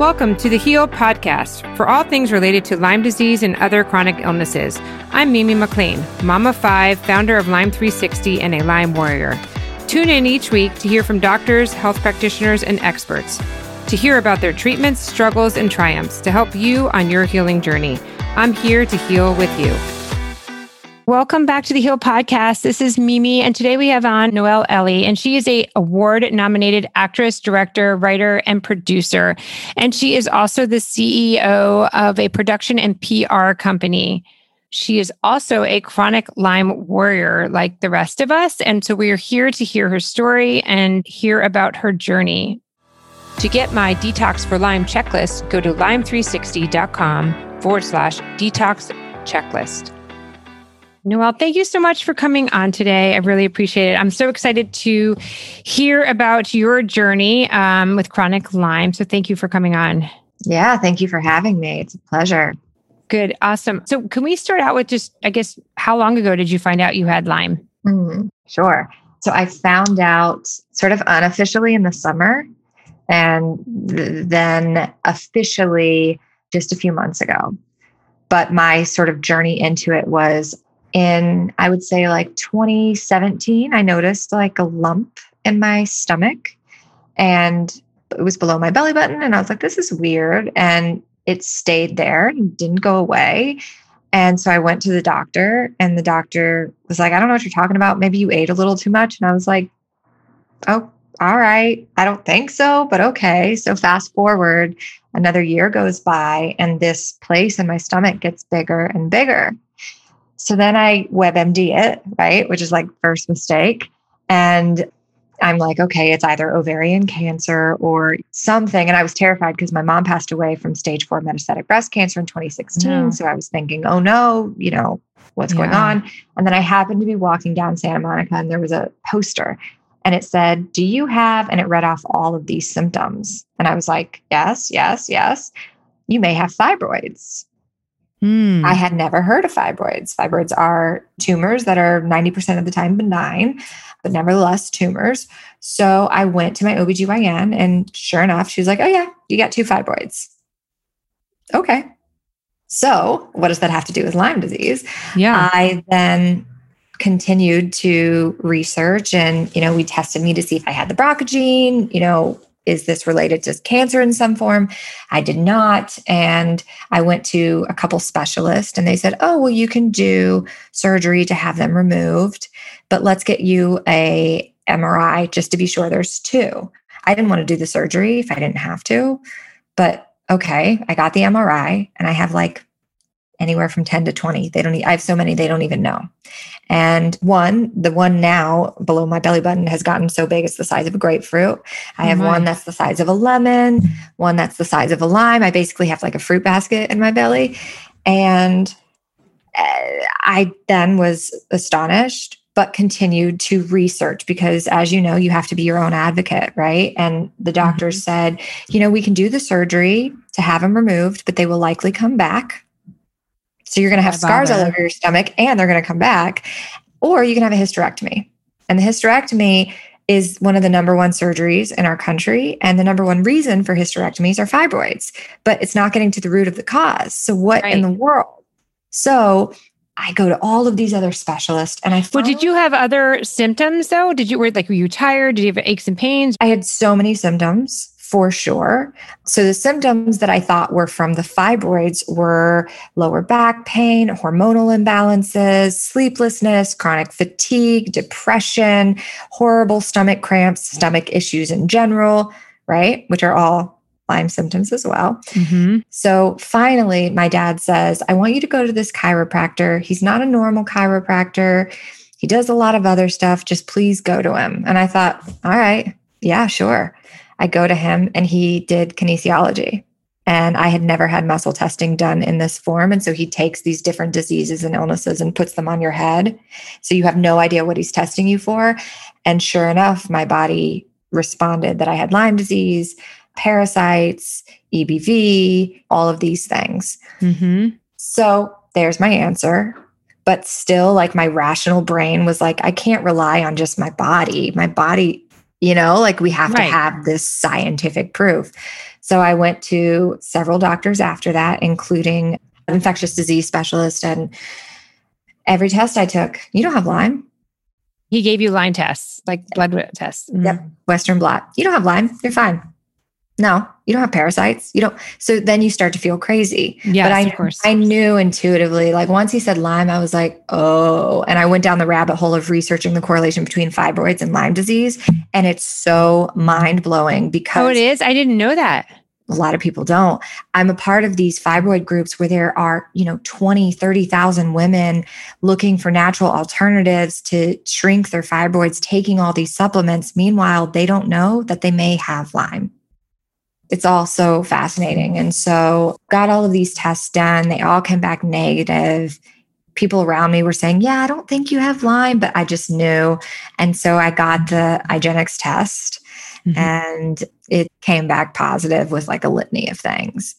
Welcome to the HEAL Podcast for all things related to Lyme disease and other chronic illnesses. I'm Mimi McLean, Mama 5, founder of Lyme 360 and a Lyme warrior. Tune in each week to hear from doctors, health practitioners, and experts to hear about their treatments, struggles, and triumphs to help you on your healing journey. I'm here to heal with you. Welcome back to the HEAL Podcast. This is Mimi, and today we have on Noelle Ellie, and she is an award-nominated actress, director, writer, and producer. And she is also the CEO of a production and PR company. She is also a chronic Lyme warrior like the rest of us. And so we are here to hear her story and hear about her journey. To get my Detox for Lyme checklist, go to lyme360.com/detox checklist. Noelle, thank you so much for coming on today. I really appreciate it. I'm so excited to hear about your journey with chronic Lyme. So thank you for coming on. Yeah, thank you for having me. It's a pleasure. Good. Awesome. So can we start out with just, I guess, how long ago did you find out you had Lyme? Sure. So I found out sort of unofficially in the summer and then officially just a few months ago. But my sort of journey into it was in, I would say, like 2017, I noticed like a lump in my stomach and it was below my belly button. And I was like, this is weird. And it stayed there and didn't go away. And so I went to the doctor and the doctor was like, I don't know what you're talking about. Maybe you ate a little too much. And I was like, oh, all right. I don't think so, but okay. So fast forward, another year goes by and this place in my stomach gets bigger and bigger. So then I WebMD it, right? Which is like first mistake. And I'm like, okay, it's either ovarian cancer or something. And I was terrified because my mom passed away from stage 4 metastatic breast cancer in 2016. Yeah. So I was thinking, oh no, you know, what's going on? And then I happened to be walking down Santa Monica and there was a poster and it said, do you have, and it read off all of these symptoms. And I was like, yes, yes, yes. You may have fibroids. I had never heard of fibroids. Fibroids are tumors that are 90% of the time benign, but nevertheless tumors. So I went to my OBGYN and sure enough, she was like, oh yeah, you got 2 fibroids. Okay. So what does that have to do with Lyme disease? Yeah. I then continued to research and, you know, we tested me to see if I had the BRCA gene, you know, is this related to cancer in some form? I did not. And I went to a couple specialists and they said, oh, well, you can do surgery to have them removed, but let's get you a MRI just to be sure there's 2. I didn't want to do the surgery if I didn't have to, but okay, I got the MRI and I have like anywhere from 10 to 20. I have so many, they don't even know. And the one now below my belly button has gotten so big, it's the size of a grapefruit. I have one that's the size of a lemon, one that's the size of a lime. I basically have like a fruit basket in my belly. And I then was astonished, but continued to research because, as you know, you have to be your own advocate, right? And the doctors said, you know, we can do the surgery to have them removed, but they will likely come back. So you're going to have scars all over your stomach and they're going to come back, or you can have a hysterectomy. And the hysterectomy is one of the number one surgeries in our country. And the number one reason for hysterectomies are fibroids, but it's not getting to the root of the cause. So what in the world? So I go to all of these other specialists and Well, did you have other symptoms though? Were you tired? Did you have aches and pains? I had so many symptoms. For sure. So the symptoms that I thought were from the fibroids were lower back pain, hormonal imbalances, sleeplessness, chronic fatigue, depression, horrible stomach cramps, stomach issues in general, right? Which are all Lyme symptoms as well. So finally, my dad says, I want you to go to this chiropractor. He's not a normal chiropractor. He does a lot of other stuff. Just please go to him. And I thought, all right, yeah, sure. I go to him and he did kinesiology and I had never had muscle testing done in this form. And so he takes these different diseases and illnesses and puts them on your head. So you have no idea what he's testing you for. And sure enough, my body responded that I had Lyme disease, parasites, EBV, all of these things. So there's my answer. But still, like my rational brain was like, I can't rely on just my body. My body You know, like we have to have this scientific proof. So I went to several doctors after that, including an infectious disease specialist. And every test I took, you don't have Lyme. He gave you Lyme tests, like blood tests. Mm-hmm. Yep. Western blot. You don't have Lyme. You're fine. No, you don't have parasites. You don't. So then you start to feel crazy. Yes, but I knew intuitively, like once he said Lyme, I was like, oh, and I went down the rabbit hole of researching the correlation between fibroids and Lyme disease. And it's so mind blowing because— Oh, it is? I didn't know that. A lot of people don't. I'm a part of these fibroid groups where there are, 20, 30,000 women looking for natural alternatives to shrink their fibroids, taking all these supplements. Meanwhile, they don't know that they may have Lyme. It's all so fascinating. And so got all of these tests done. They all came back negative. People around me were saying, yeah, I don't think you have Lyme, but I just knew. And so I got the IGeneX test and it came back positive with like a litany of things.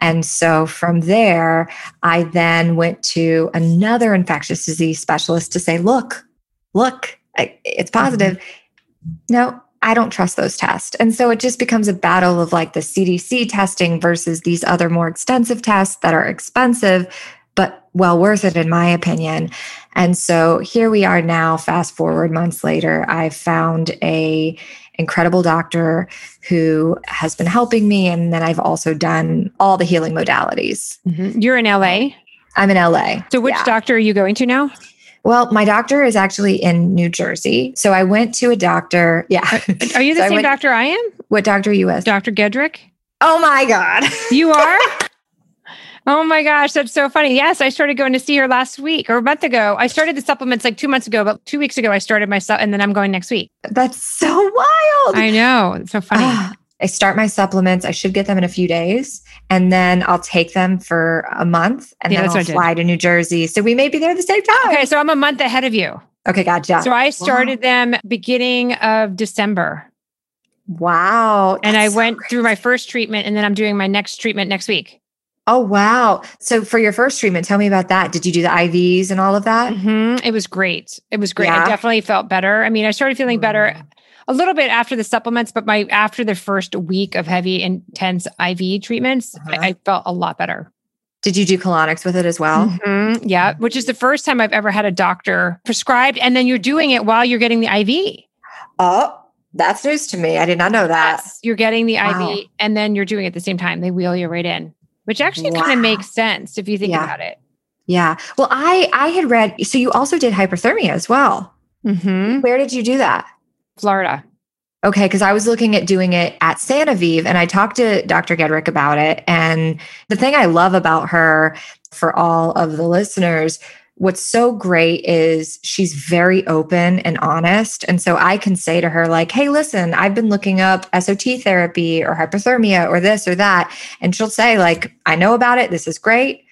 And so from there, I then went to another infectious disease specialist to say, look, it's positive. No, I don't trust those tests. And so it just becomes a battle of like the CDC testing versus these other more extensive tests that are expensive, but well worth it in my opinion. And so here we are now, fast forward months later, I found a incredible doctor who has been helping me. And then I've also done all the healing modalities. Mm-hmm. You're in LA? I'm in LA. So which doctor are you going to now? Well, my doctor is actually in New Jersey. So I went to a doctor. Yeah. Are you the same doctor I am? What doctor are you with? Dr. Gedrick. Oh my God. You are? Oh my gosh. That's so funny. Yes. I started going to see her last week or a month ago. I started the supplements like 2 months ago, but 2 weeks ago I started myself and then I'm going next week. That's so wild. I know. It's so funny. I start my supplements. I should get them in a few days and then I'll take them for a month and then I'll fly to New Jersey. So we may be there at the same time. Okay. So I'm a month ahead of you. Okay. Gotcha. So I started them beginning of December. Wow. And I went through my first treatment and then I'm doing my next treatment next week. Oh, wow. So for your first treatment, tell me about that. Did you do the IVs and all of that? Mm-hmm. It was great. It was great. Yeah. I definitely felt better. I mean, I started feeling better a little bit after the supplements, but after the first week of heavy, intense IV treatments, I felt a lot better. Did you do colonics with it as well? Mm-hmm. Yeah, which is the first time I've ever had a doctor prescribed. And then you're doing it while you're getting the IV. Oh, that's news to me. I did not know that. Yes, you're getting the IV and then you're doing it at the same time. They wheel you right in, which actually kind of makes sense if you think about it. Yeah. Well, I had read, so you also did hyperthermia as well. Mm-hmm. Where did you do that? Florida. Okay. Cause I was looking at doing it at Santa Vive and I talked to Dr. Gedrick about it. And the thing I love about her for all of the listeners, what's so great is she's very open and honest. And so I can say to her like, hey, listen, I've been looking up SOT therapy or hyperthermia or this or that. And she'll say like, I know about it. This is great.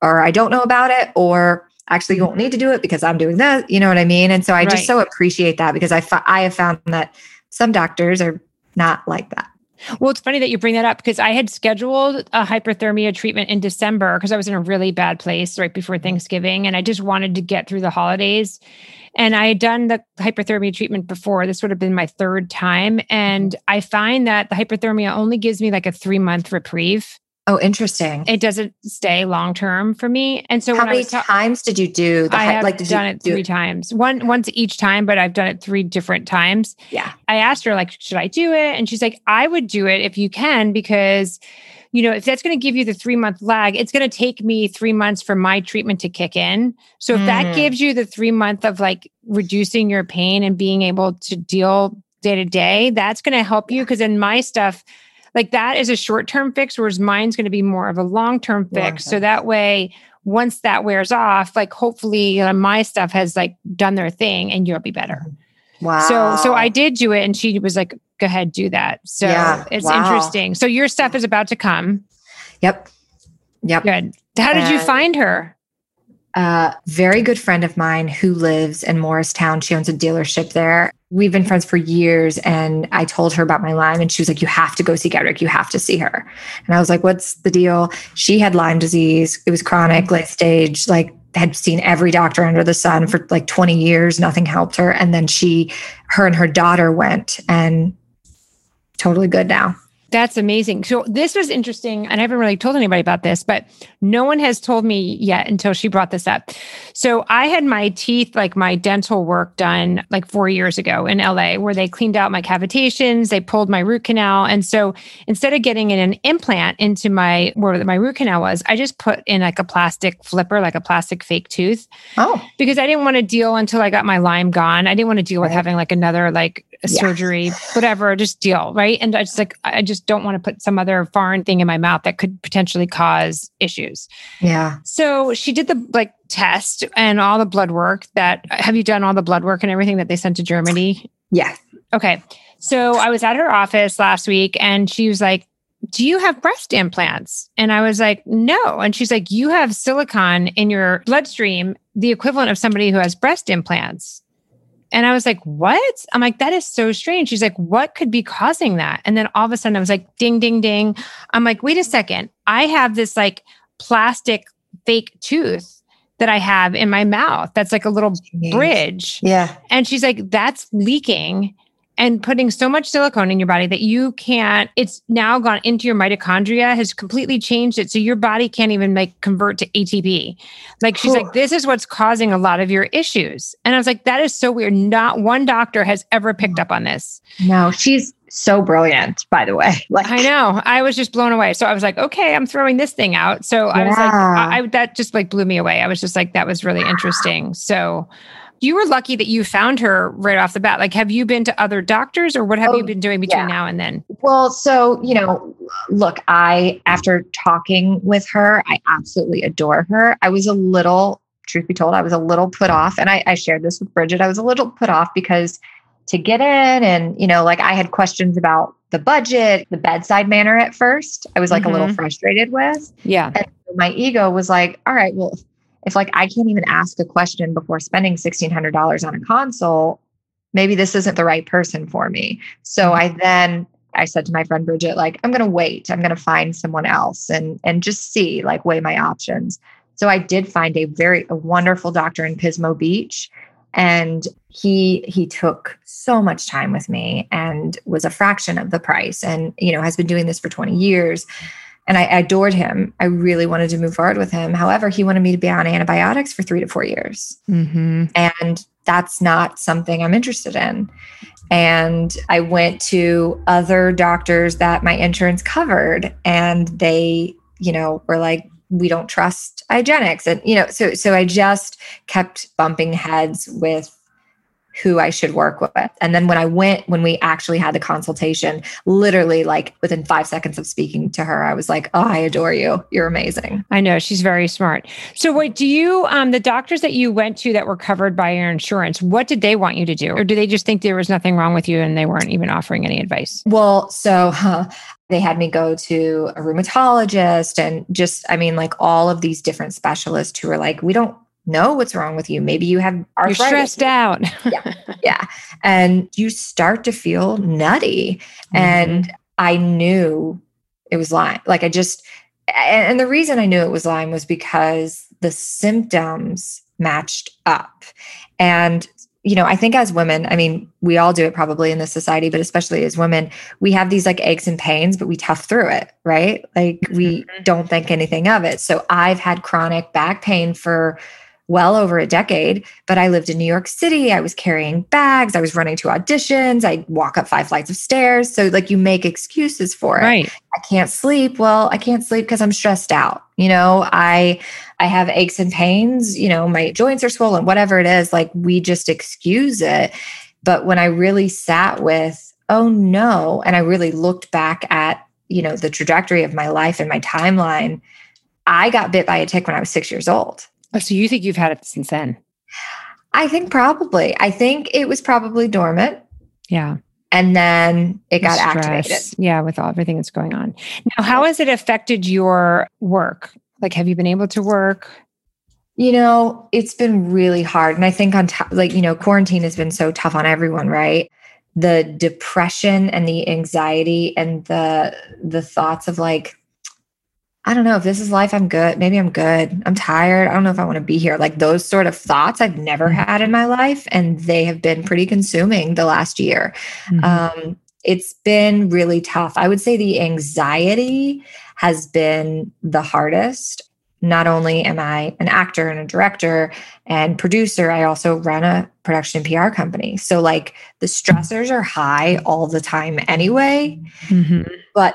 Or I don't know about it. Or actually you won't need to do it because I'm doing that. You know what I mean? And so I just so appreciate that because I have found that some doctors are not like that. Well, it's funny that you bring that up because I had scheduled a hyperthermia treatment in December because I was in a really bad place right before Thanksgiving. And I just wanted to get through the holidays. And I had done the hyperthermia treatment before. This would have been my third time. And I find that the hyperthermia only gives me like a 3-month reprieve. Oh, interesting. It doesn't stay long-term for me. And so how many times did you do? I've done it 3 times. Once each time, but I've done it 3 different times. Yeah. I asked her like, should I do it? And she's like, I would do it if you can, because if that's going to give you the 3-month lag, it's going to take me 3 months for my treatment to kick in. So if that gives you the 3 month of like reducing your pain and being able to deal day to day, that's going to help you. Cause in my stuff, like that is a short-term fix, whereas mine's going to be more of a long-term fix. So that way, once that wears off, like hopefully my stuff has like done their thing and you'll be better. Wow. So I did do it and she was like, go ahead, do that. So it's interesting. So your stuff is about to come. Yep. Good. How did you find her? A very good friend of mine who lives in Morristown. She owns a dealership there. We've been friends for years and I told her about my Lyme and she was like, you have to go see Gedrick. You have to see her. And I was like, what's the deal? She had Lyme disease. It was chronic, late stage, like had seen every doctor under the sun for like 20 years, nothing helped her. And then her and her daughter went, and totally good now. That's amazing. So this was interesting. And I haven't really told anybody about this, but no one has told me yet until she brought this up. So I had my teeth, like my dental work done like 4 years ago in LA, where they cleaned out my cavitations, they pulled my root canal. And so instead of getting an implant into where my root canal was, I just put in like a plastic flipper, like a plastic fake tooth. Oh. Because I didn't want to deal until I got my Lyme gone. I didn't want to deal with having like another like surgery, whatever, just deal. Right. And I just don't want to put some other foreign thing in my mouth that could potentially cause issues. Yeah. So she did the like test and all the blood work have you done all the blood work and everything that they sent to Germany? Yeah. Okay. So I was at her office last week and she was like, do you have breast implants? And I was like, no. And she's like, you have silicone in your bloodstream, the equivalent of somebody who has breast implants. And I was like, what? I'm like, that is so strange. She's like, what could be causing that? And then all of a sudden I was like, ding, ding, ding. I'm like, wait a second. I have this like plastic fake tooth that I have in my mouth. That's like a little bridge. Yeah. And she's like, that's leaking and putting so much silicone in your body that you can't, it's now gone into your mitochondria, has completely changed it. So your body can't even like convert to ATP. Like she's like, this is what's causing a lot of your issues. And I was like, that is so weird. Not one doctor has ever picked up on this. No, she's so brilliant, by the way. Like, I know. I was just blown away. So I was like, okay, I'm throwing this thing out. So I was like, that just like blew me away. I was just like, that was really interesting. So you were lucky that you found her right off the bat. Like, have you been to other doctors or what have you been doing between now and then? Well, so, you know, look, after talking with her, I absolutely adore her. I was a little, truth be told, I was a little put off. And I shared this with Bridget. I was a little put off because to get in and, you know, like I had questions about the budget, the bedside manner at first, I was like a little frustrated with. Yeah. And my ego was like, all right, well, if like, I can't even ask a question before spending $1,600 on a consult, maybe this isn't the right person for me. So I said to my friend Bridget, like, I'm going to wait, I'm going to find someone else and just see, like, weigh my options. So I did find a wonderful doctor in Pismo Beach, and he took so much time with me and was a fraction of the price and, you know, has been doing this for 20 years. And I adored him. I really wanted to move forward with him. However, he wanted me to be on antibiotics for 3 to 4 years. Mm-hmm. And that's not something I'm interested in. And I went to other doctors that my insurance covered, and they, you know, were like, we don't trust IGeneX. And, you know, so I just kept bumping heads with who I should work with. And then when we actually had the consultation, literally like within 5 seconds of speaking to her, I was like, oh, I adore you. You're amazing. I know. She's very smart. So what do you, the doctors that you went to that were covered by your insurance, what did they want you to do? Or do they just think there was nothing wrong with you and they weren't even offering any advice? Well, so they had me go to a rheumatologist and just, I mean, like all of these different specialists who were like, we don't know what's wrong with you. Maybe you have arthritis. You're stressed out. Yeah. And you start to feel nutty. Mm-hmm. And I knew it was Lyme. Like and the reason I knew it was Lyme was because the symptoms matched up. And, you know, I think as women, I mean, we all do it probably in this society, but especially as women, we have these like aches and pains, but we tough through it, right? Like we don't think anything of it. So I've had chronic back pain for well over a decade, but I lived in New York City. I was carrying bags. I was running to auditions. I walk up 5 flights of stairs. So like you make excuses for it. Right. I can't sleep. Well, I can't sleep because I'm stressed out. You know, I have aches and pains, you know, my joints are swollen, whatever it is, like we just excuse it. But when I really sat with, oh no, and I really looked back at, you know, the trajectory of my life and my timeline, I got bit by a tick when I was 6 years old. Oh, so you think you've had it since then? I think probably. I think it was probably dormant. Yeah. And then it got activated. Yeah, with all everything that's going on. Now, how has it affected your work? Like, have you been able to work? You know, it's been really hard. And I think on top, like, you know, quarantine has been so tough on everyone, right? The depression and the anxiety and the thoughts of like, I don't know if this is life. I'm good. Maybe I'm good. I'm tired. I don't know if I want to be here. Like those sort of thoughts I've never had in my life. And they have been pretty consuming the last year. Mm-hmm. It's been really tough. I would say the anxiety has been the hardest. Not only am I an actor and a director and producer, I also run a production PR company. So like the stressors are high all the time anyway, mm-hmm. but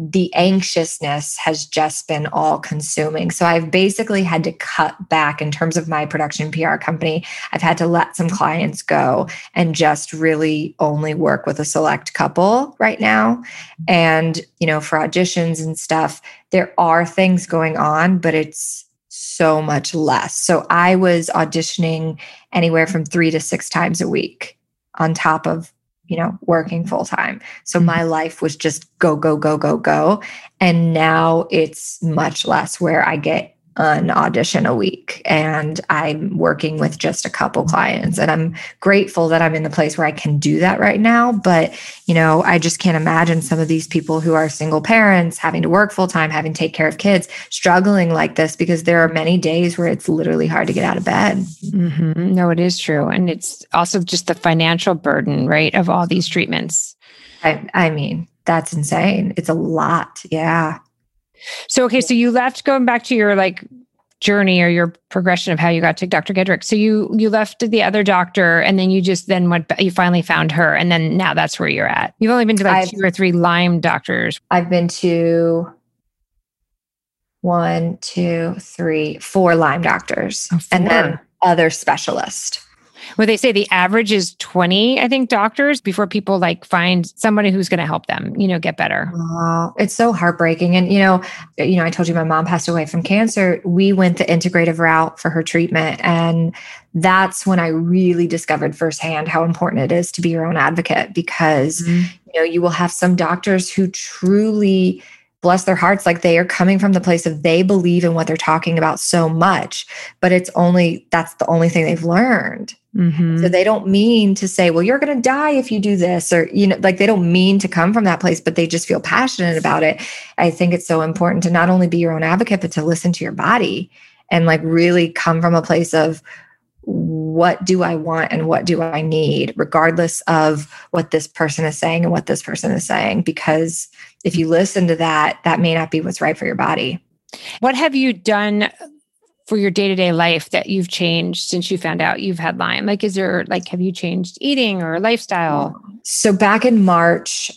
the anxiousness has just been all consuming. So I've basically had to cut back in terms of my production PR company. I've had to let some clients go and just really only work with a select couple right now. And, you know, for auditions and stuff, there are things going on, but it's so much less. So I was auditioning anywhere from 3 to 6 times a week on top of, you know, working full time. So my life was just go, go, go, go, go. And now it's much less where I get an audition a week and I'm working with just a couple clients. And I'm grateful that I'm in the place where I can do that right now. But, you know, I just can't imagine some of these people who are single parents having to work full time, having to take care of kids, struggling like this, because there are many days where it's literally hard to get out of bed. Mm-hmm. No, it is true. And it's also just the financial burden, right, of all these treatments. I mean, that's insane. It's a lot. Yeah. So, okay. So you left, going back to your like journey or your progression of how you got to Dr. Gedrick. So you left the other doctor and then you just then went, you finally found her. And then now that's where you're at. You've only been to like 2 or 3 Lyme doctors. I've been to 4 Lyme doctors. Oh, 4. And then other specialists. Well, they say the average is 20, I think, doctors before people like find somebody who's going to help them, you know, get better. Oh, it's so heartbreaking. And, you know, I told you my mom passed away from cancer. We went the integrative route for her treatment. And that's when I really discovered firsthand how important it is to be your own advocate, because, you know, you will have some doctors who truly, bless their hearts, like they are coming from the place of they believe in what they're talking about so much, but that's the only thing they've learned. Mm-hmm. So they don't mean to say, well, you're going to die if you do this, or, you know, like they don't mean to come from that place, but they just feel passionate about it. I think it's so important to not only be your own advocate, but to listen to your body and like really come from a place of, what do I want and what do I need, regardless of what this person is saying and what this person is saying? Because if you listen to that, that may not be what's right for your body. What have you done for your day-to-day life that you've changed since you found out you've had Lyme? Like, have you changed eating or lifestyle? So back in March,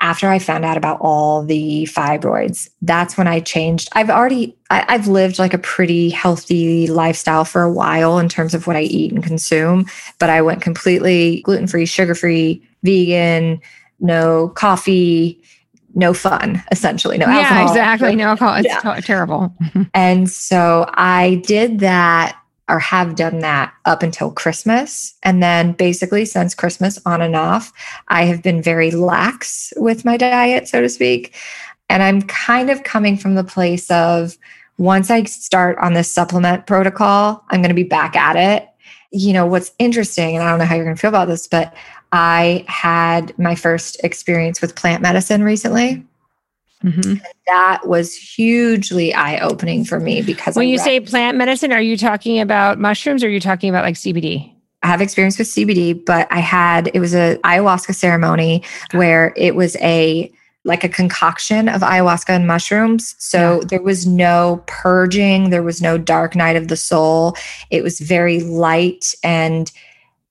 after I found out about all the fibroids, that's when I changed. I've lived like a pretty healthy lifestyle for a while in terms of what I eat and consume, but I went completely gluten-free, sugar-free, vegan, no coffee, no fun, essentially, no alcohol. Yeah, exactly. No alcohol. It's terrible. And so I did that, or have done that, up until Christmas. And then basically since Christmas on and off, I have been very lax with my diet, so to speak. And I'm kind of coming from the place of, once I start on this supplement protocol, I'm going to be back at it. You know, what's interesting, and I don't know how you're going to feel about this, but I had my first experience with plant medicine recently. Mm-hmm. That was hugely eye-opening for me, because when you say plant medicine, are you talking about mushrooms or are you talking about like CBD? I have experience with CBD, but it was an ayahuasca ceremony where it was like a concoction of ayahuasca and mushrooms. So there was no purging. There was no dark night of the soul. It was very light. And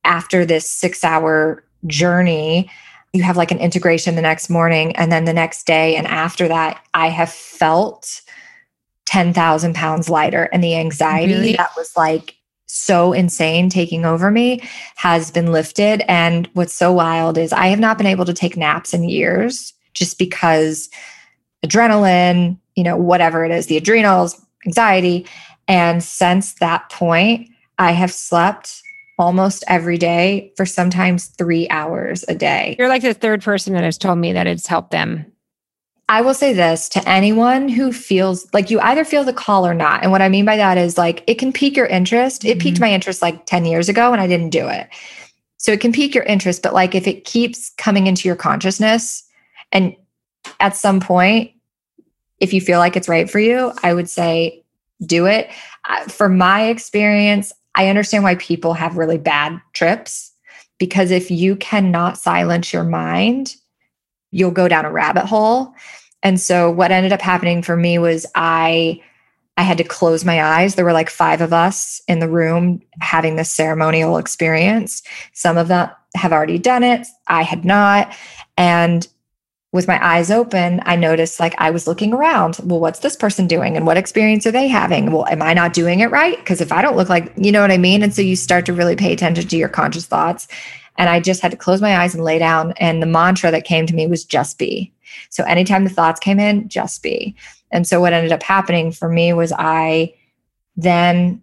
after this 6-hour journey, you have like an integration the next morning and then the next day. And after that, I have felt 10,000 pounds lighter. And the anxiety that was like so insane taking over me has been lifted. And what's so wild is I have not been able to take naps in years, just because adrenaline, you know, whatever it is, the adrenals, anxiety. And since that point, I have slept almost every day for sometimes 3 hours a day. You're like the third person that has told me that it's helped them. I will say this to anyone who feels like you either feel the call or not. And what I mean by that is like, it can pique your interest. It piqued my interest like 10 years ago and I didn't do it. So it can pique your interest, but like if it keeps coming into your consciousness, and at some point if you feel like it's right for you, I would say do it. For my experience, I understand why people have really bad trips, because if you cannot silence your mind, you'll go down a rabbit hole. And so what ended up happening for me was I had to close my eyes. There were like 5 of us in the room having this ceremonial experience. Some of them have already done it. I had not. And with my eyes open, I noticed like I was looking around. Well, what's this person doing? And what experience are they having? Well, am I not doing it right? Because if I don't look like, you know what I mean? And so you start to really pay attention to your conscious thoughts. And I just had to close my eyes and lay down. And the mantra that came to me was just be. So anytime the thoughts came in, just be. And so what ended up happening for me was I then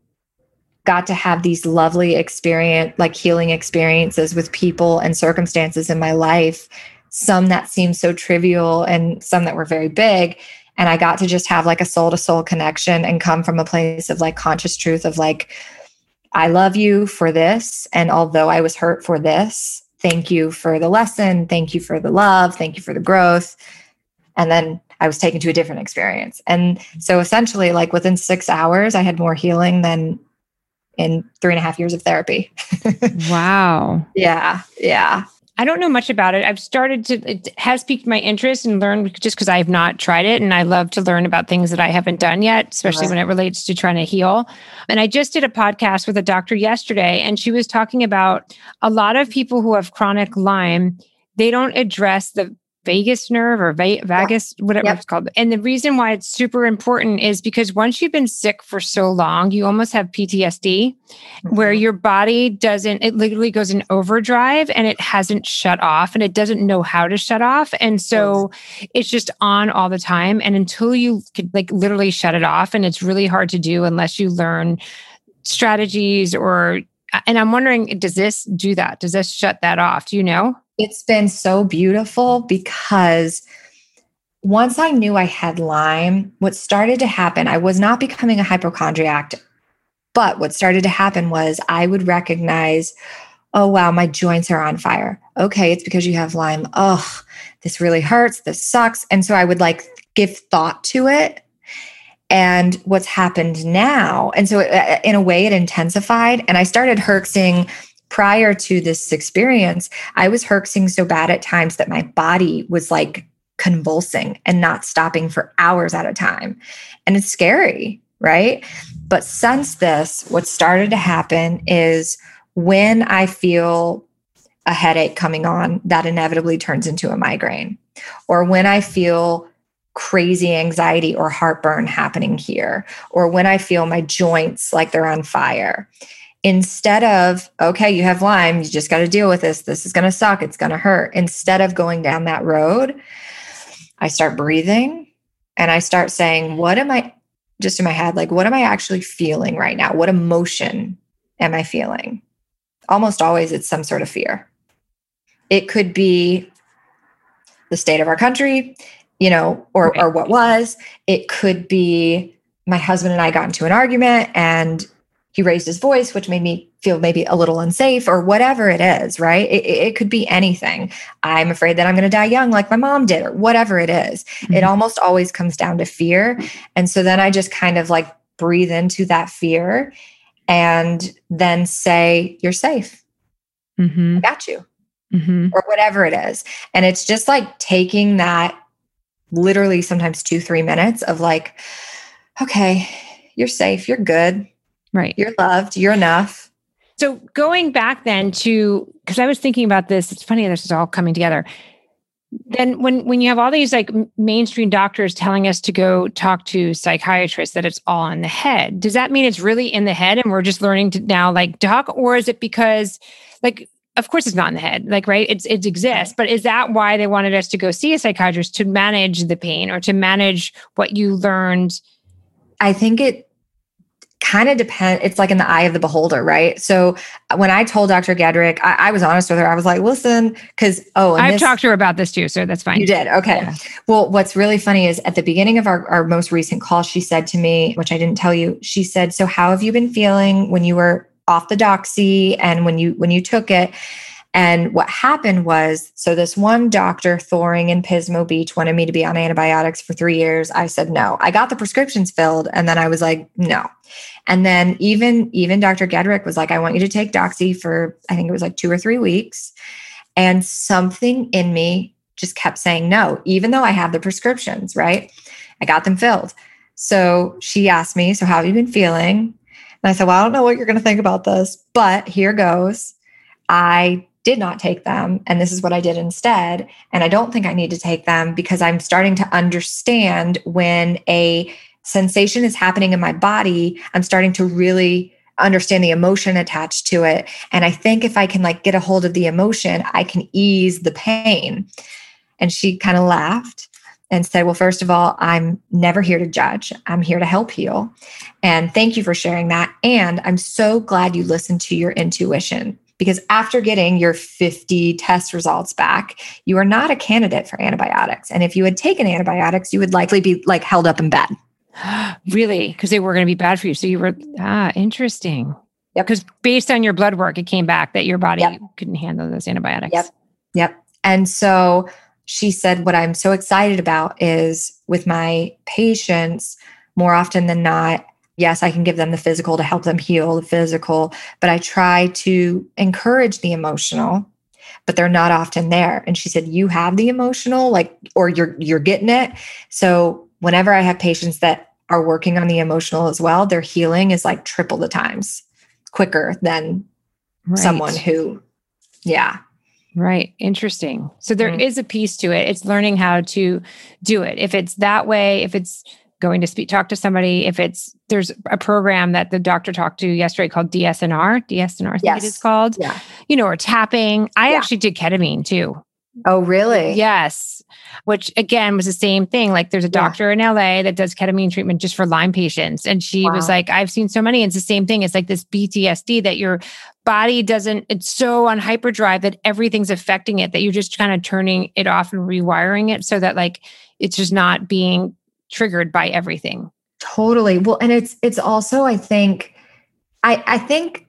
got to have these lovely experience, like healing experiences with people and circumstances in my life, some that seemed so trivial and some that were very big. And I got to just have like a soul to soul connection and come from a place of like conscious truth of like, I love you for this. And although I was hurt for this, thank you for the lesson. Thank you for the love. Thank you for the growth. And then I was taken to a different experience. And so essentially, like within 6 hours, I had more healing than in 3.5 years of therapy. Wow. Yeah. Yeah. I don't know much about it. It has piqued my interest and learned just because I have not tried it. And I love to learn about things that I haven't done yet, especially when it relates to trying to heal. And I just did a podcast with a doctor yesterday, and she was talking about a lot of people who have chronic Lyme, they don't address the vagus nerve or vagus, whatever it's called. And the reason why it's super important is because once you've been sick for so long, you almost have PTSD where your body it literally goes in overdrive and it hasn't shut off and it doesn't know how to shut off. And so it's just on all the time. And until you could like literally shut it off, and it's really hard to do unless you learn strategies and I'm wondering, does this do that? Does this shut that off? Do you know? It's been so beautiful because once I knew I had Lyme, what started to happen, I was not becoming a hypochondriac, but what started to happen was I would recognize, oh, wow, my joints are on fire. Okay, it's because you have Lyme. Oh, this really hurts. This sucks. And so I would like give thought to it. And what's happened now, and so in a way it intensified, and I started herxing. Prior to this experience, I was herxing so bad at times that my body was like convulsing and not stopping for hours at a time. And it's scary, right? But since this, what started to happen is when I feel a headache coming on, that inevitably turns into a migraine. Or when I feel crazy anxiety or heartburn happening here, or when I feel my joints like they're on fire. Instead of, okay, you have Lyme, you just got to deal with this. This is going to suck. It's going to hurt. Instead of going down that road, I start breathing and I start saying, what am I, just in my head, like, what am I actually feeling right now? What emotion am I feeling? Almost always it's some sort of fear. It could be the state of our country, you know, or what was. It could be my husband and I got into an argument and he raised his voice, which made me feel maybe a little unsafe or whatever it is, right? It could be anything. I'm afraid that I'm going to die young like my mom did or whatever it is. Mm-hmm. It almost always comes down to fear. And so then I just kind of like breathe into that fear and then say, you're safe. Mm-hmm. I got you. Mm-hmm. Or whatever it is. And it's just like taking that literally sometimes 2-3 minutes of like, okay, you're safe. You're good. Right. You're loved. You're enough. So going back then to, because I was thinking about this, it's funny, this is all coming together. Then when you have all these like mainstream doctors telling us to go talk to psychiatrists, that it's all in the head, does that mean it's really in the head and we're just learning to now like talk? Or is it because like, of course it's not in the head, like, right, it exists, but is that why they wanted us to go see a psychiatrist, to manage the pain or to manage what you learned? I think it kind of depend. It's like in the eye of the beholder, right? So when I told Dr. Gedrick, I was honest with her. I was like, listen, because, I've talked to her about this too, so that's fine. You did. Okay. Yeah. Well, what's really funny is at the beginning of our most recent call, she said to me, which I didn't tell you, she said, so how have you been feeling when you were off the doxy and when you took it? And what happened was, so this one doctor, Thoring in Pismo Beach, wanted me to be on antibiotics for 3 years. I said no. I got the prescriptions filled, and then I was like, no. And then even Dr. Gedrick was like, I want you to take Doxy for, I think it was like 2 or 3 weeks. And something in me just kept saying no, even though I have the prescriptions, right? I got them filled. So she asked me, so how have you been feeling? And I said, well, I don't know what you're going to think about this, but here goes. I did not take them. And this is what I did instead. And I don't think I need to take them because I'm starting to understand when a sensation is happening in my body, I'm starting to really understand the emotion attached to it. And I think if I can like get a hold of the emotion, I can ease the pain. And she kind of laughed and said, well, first of all, I'm never here to judge. I'm here to help heal. And thank you for sharing that. And I'm so glad you listened to your intuition, because after getting your 50 test results back, you are not a candidate for antibiotics. And if you had taken antibiotics, you would likely be like held up in bed. Really? Because they were going to be bad for you. So you were, interesting. Yep. Because based on your blood work, it came back that your body couldn't handle those antibiotics. Yep. And so she said, what I'm so excited about is with my patients, more often than not, yes, I can give them the physical to help them heal the physical, but I try to encourage the emotional, but they're not often there. And she said, you have the emotional, like, or you're getting it. So whenever I have patients that are working on the emotional as well, their healing is like triple the times quicker than someone who, Right. Interesting. So there is a piece to it. It's learning how to do it. If it's that way, if it's going to talk to somebody, if it's, there's a program that the doctor talked to yesterday called DSNR, I think it is called, you know, or tapping. I actually did ketamine too. Oh, really? Yes. Which again was the same thing. Like there's a doctor in LA that does ketamine treatment just for Lyme patients. And she was like, I've seen so many. It's the same thing. It's like this PTSD that your body doesn't, it's so on hyperdrive that everything's affecting it, that you're just kind of turning it off and rewiring it so that like, it's just not being triggered by everything. Totally. Well, and it's also, I think, I think,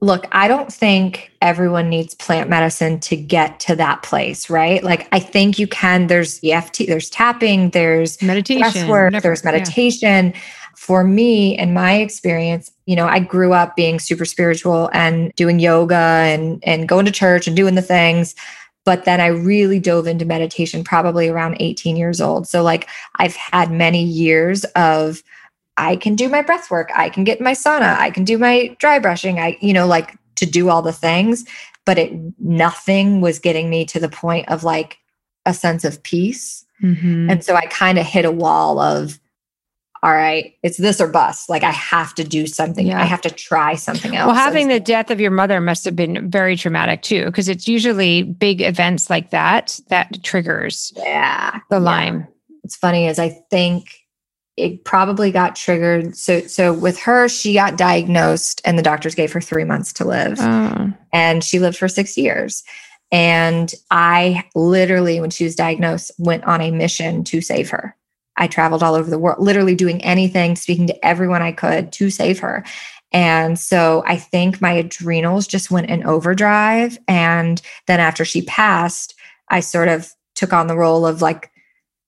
look, I don't think everyone needs plant medicine to get to that place, right? Like, I think you can, there's EFT, there's tapping, there's meditation, work, there's meditation. Yeah. For me, in my experience, you know, I grew up being super spiritual and doing yoga and going to church and doing the things. But then I really dove into meditation probably around 18 years old. So like, I've had many years of, I can do my breath work. I can get my sauna. I can do my dry brushing. I, you know, like to do all the things, but it, nothing was getting me to the point of like a sense of peace. Mm-hmm. And so I kind of hit a wall of, all right, it's this or bust. Like I have to do something. Yeah. I have to try something else. Well, having the death of your mother must have been very traumatic too, because it's usually big events like that, that triggers the Lyme. What's funny is I think it probably got triggered. So with her, she got diagnosed and the doctors gave her 3 months to live. And she lived for 6 years. And I literally, when she was diagnosed, went on a mission to save her. I traveled all over the world, literally doing anything, speaking to everyone I could to save her. And so I think my adrenals just went in overdrive. And then after she passed, I sort of took on the role of like,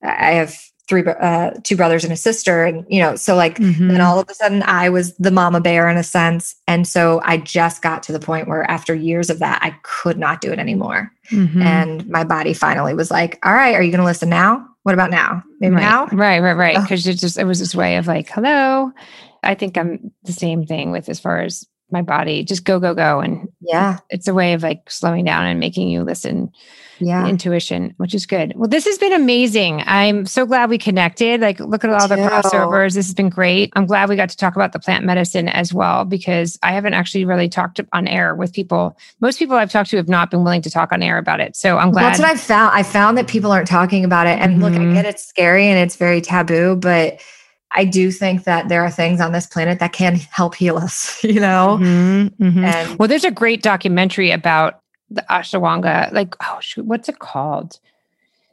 I have two brothers and a sister. And, you know, so like, then all of a sudden I was the mama bear in a sense. And so I just got to the point where after years of that, I could not do it anymore. And my body finally was like, all right, are you going to listen now? What about now? Maybe now? Right. Because it was this way of like, hello. I think I'm the same thing with as far as my body, just go. And it's a way of like slowing down and making you listen. Yeah. Intuition, which is good. Well, this has been amazing. I'm so glad we connected. Like, look at all the crossovers. This has been great. I'm glad we got to talk about the plant medicine as well, because I haven't actually really talked on air with people. Most people I've talked to have not been willing to talk on air about it. So I'm glad. That's what I found. I found that people aren't talking about it. And look, I get it's scary and it's very taboo, but I do think that there are things on this planet that can help heal us, you know? And well, there's a great documentary about the ashwagandha, like, oh shoot, what's it called?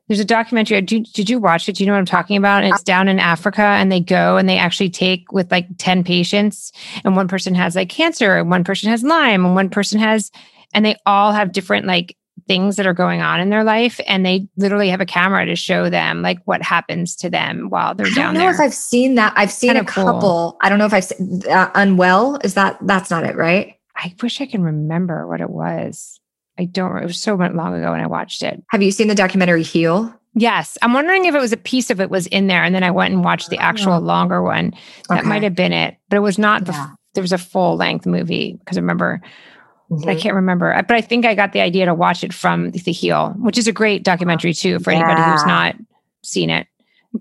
There's a documentary. Did you watch it? Do you know what I'm talking about? And it's down in Africa and they go and they actually take with like 10 patients and one person has like cancer and one person has Lyme and one person has and they all have different like things that are going on in their life, and they literally have a camera to show them like what happens to them while they're down there. I don't know if I've seen that. I've seen a couple. Cool. I don't know if I've seen Unwell. Is that, that's not it, right? I wish I can remember what it was. I don't, it was so long ago when I watched it. Have you seen the documentary Heal? Yes. I'm wondering if it was a piece of it was in there. And then I went and watched the actual longer one. That might've been it, but it was not there was a full length movie because I remember, but I can't remember, but I think I got the idea to watch it from The Heal, which is a great documentary too, for anybody who's not seen it,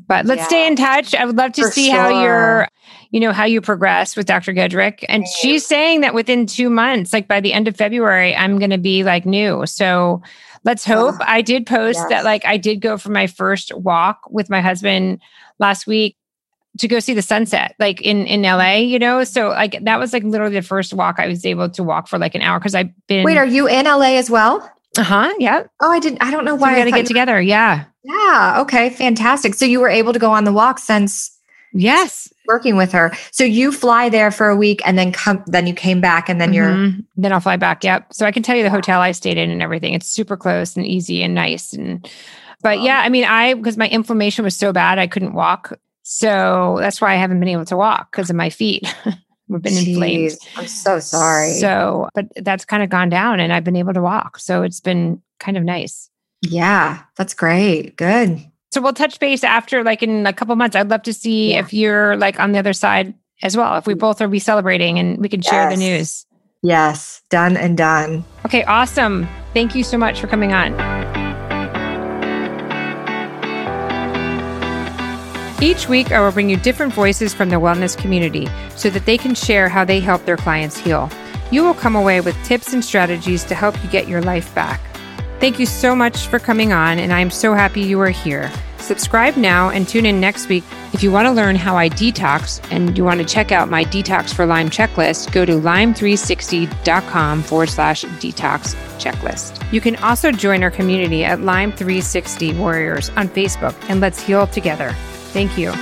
but let's stay in touch. I would love to see how you're, you know, how you progress with Dr. Gedrick. And she's saying that within 2 months, like by the end of February, I'm going to be like new. So let's hope. I did post that, like, I did go for my first walk with my husband last week to go see the sunset, like in LA, you know? So like, that was like literally the first walk I was able to walk for like an hour. Cause I've been— Wait, are you in LA as well? Uh-huh. Yeah. Oh, I didn't, I don't know why. So we got to get together. Yeah. Yeah. Okay. Fantastic. So you were able to go on the walk since— Yes. Working with her. So you fly there for a week and then come, then you came back and then you're— Then I'll fly back. Yep. So I can tell you the hotel I stayed in and everything. It's super close and easy and nice. And, but yeah, I mean, because my inflammation was so bad, I couldn't walk. So that's why I haven't been able to walk because of my feet. We've been inflamed. I'm so sorry. So, but that's kind of gone down and I've been able to walk. So it's been kind of nice. Yeah. That's great. Good. So we'll touch base after, like in a couple months. I'd love to see if you're like on the other side as well. If we both are celebrating and we can share the news. Yes. Done and done. Okay. Awesome. Thank you so much for coming on. Each week, I will bring you different voices from the wellness community so that they can share how they help their clients heal. You will come away with tips and strategies to help you get your life back. Thank you so much for coming on, and I'm so happy you are here. Subscribe now and tune in next week. If you want to learn how I detox and you want to check out my Detox for Lyme checklist, go to lyme360.com/detox-checklist. You can also join our community at Lyme 360 Warriors on Facebook, and let's heal together. Thank you.